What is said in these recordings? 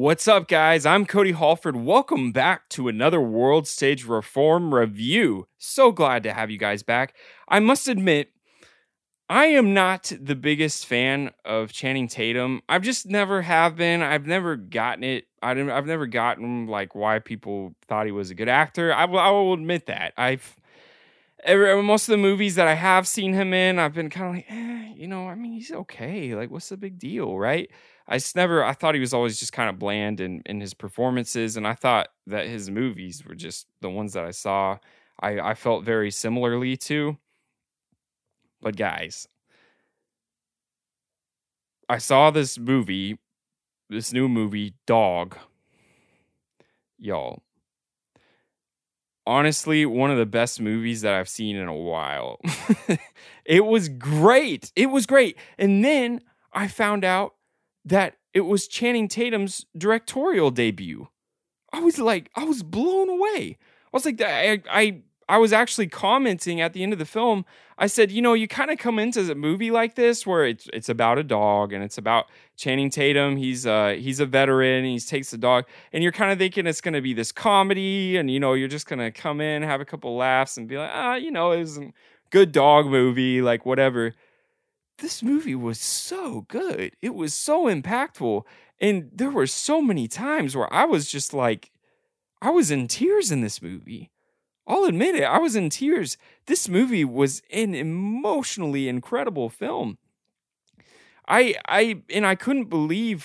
What's up, guys? I'm Cody Halford. Welcome back to another World Stage Reform Review. So glad to have you guys back. I must admit, I am not the biggest fan of Channing Tatum. I've just never have been. I've never gotten it. I've never gotten like why people thought he was a good actor. I will admit that. Most of the movies that I have seen him in, I've been kind of like, he's okay. Like, what's the big deal, right? I thought he was always just kind of bland in his performances, and I thought that his movies were just the ones that I saw. I felt very similarly to. But guys, I saw this new movie, Dog. Y'all. Honestly, one of the best movies that I've seen in a while. It was great. It was great. And then I found out that it was Channing Tatum's directorial debut. I was blown away. I was like, I was actually commenting at the end of the film. I said, you kind of come into a movie like this where it's about a dog and it's about Channing Tatum. He's a veteran and he takes the dog and you're kind of thinking it's going to be this comedy and, you're just going to come in, have a couple laughs and be like, it was a good dog movie, like whatever. This movie was so good. It was so impactful. And there were so many times where I was just like, I was in tears in this movie. I'll admit it. I was in tears. This movie was an emotionally incredible film. I couldn't believe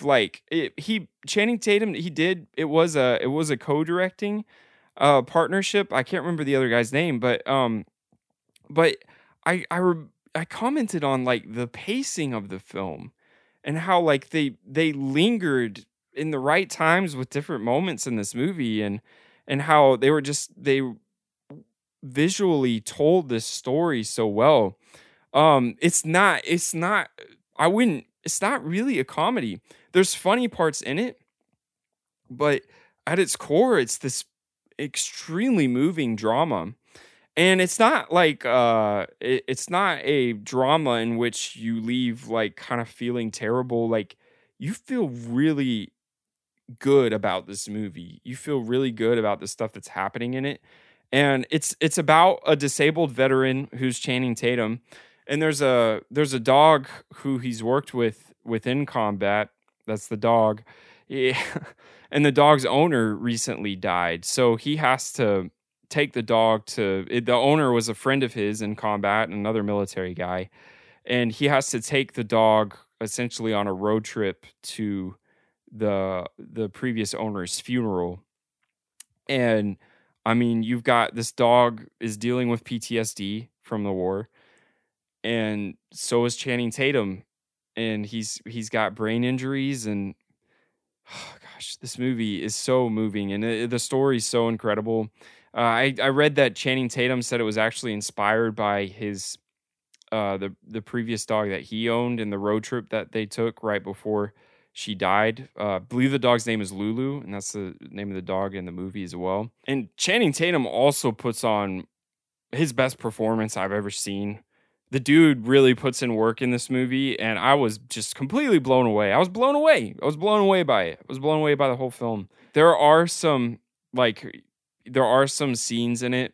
Channing Tatum. He did. It was a co-directing partnership. I can't remember the other guy's name, but I commented on like the pacing of the film and how like they lingered in the right times with different moments in this movie and how they were just visually told this story so well. It's not really a comedy. There's funny parts in it, but at its core, it's this extremely moving drama. And it's not like, it's not a drama in which you leave like kind of feeling terrible. Like you feel really good about this movie. You feel really good about the stuff that's happening in it. And it's about a disabled veteran who's Channing Tatum, and there's a dog who he's worked with within combat. That's the dog, yeah. And the dog's owner recently died, so he has to take the dog to. The owner was a friend of his in combat, another military guy, and he has to take the dog essentially on a road trip to the previous owner's funeral, and. I mean, you've got this dog is dealing with PTSD from the war, and so is Channing Tatum, and he's got brain injuries, and this movie is so moving, and the story is so incredible. I read that Channing Tatum said it was actually inspired by his the previous dog that he owned and the road trip that they took right before she died. I believe the dog's name is Lulu, and that's the name of the dog in the movie as well. And Channing Tatum also puts on his best performance I've ever seen. The dude really puts in work in this movie, and I was just completely blown away. I was blown away by it. I was blown away by the whole film. There are some scenes in it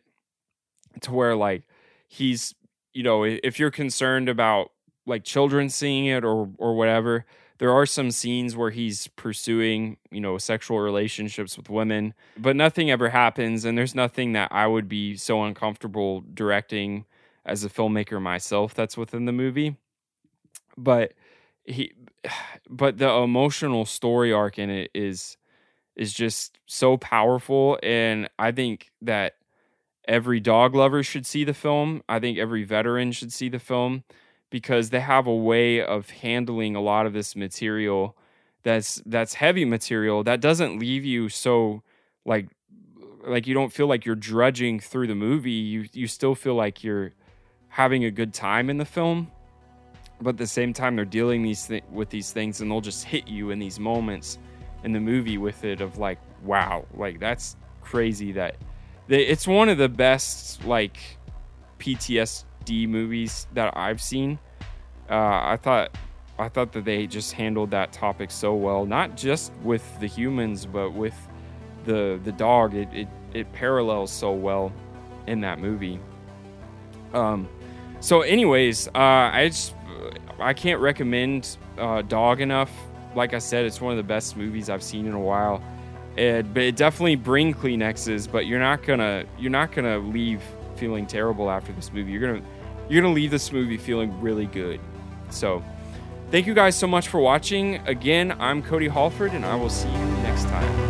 to where, like, he's, if you're concerned about, like, children seeing it or whatever, there are some scenes where he's pursuing, sexual relationships with women, but nothing ever happens, and there's nothing that I would be so uncomfortable directing as a filmmaker myself that's within the movie. But the emotional story arc in it is just so powerful, and I think that every dog lover should see the film. I think every veteran should see the film, because they have a way of handling a lot of this material that's heavy material that doesn't leave you so like you don't feel like you're drudging through the movie. You still feel like you're having a good time in the film, but at the same time they're dealing with these things, and they'll just hit you in these moments in the movie with it of like, wow, like that's crazy. It's one of the best like PTSD movies that I've seen. I thought I thought that they just handled that topic so well, not just with the humans, but with the dog. It parallels so well in that movie. So anyways, I can't recommend Dog enough. Like I said, it's one of the best movies I've seen in a while. But definitely bring Kleenexes, but you're not gonna leave feeling terrible after this movie. You're gonna leave this movie feeling really good. So thank you guys so much for watching. Again, I'm Cody Halford, and I will see you next time.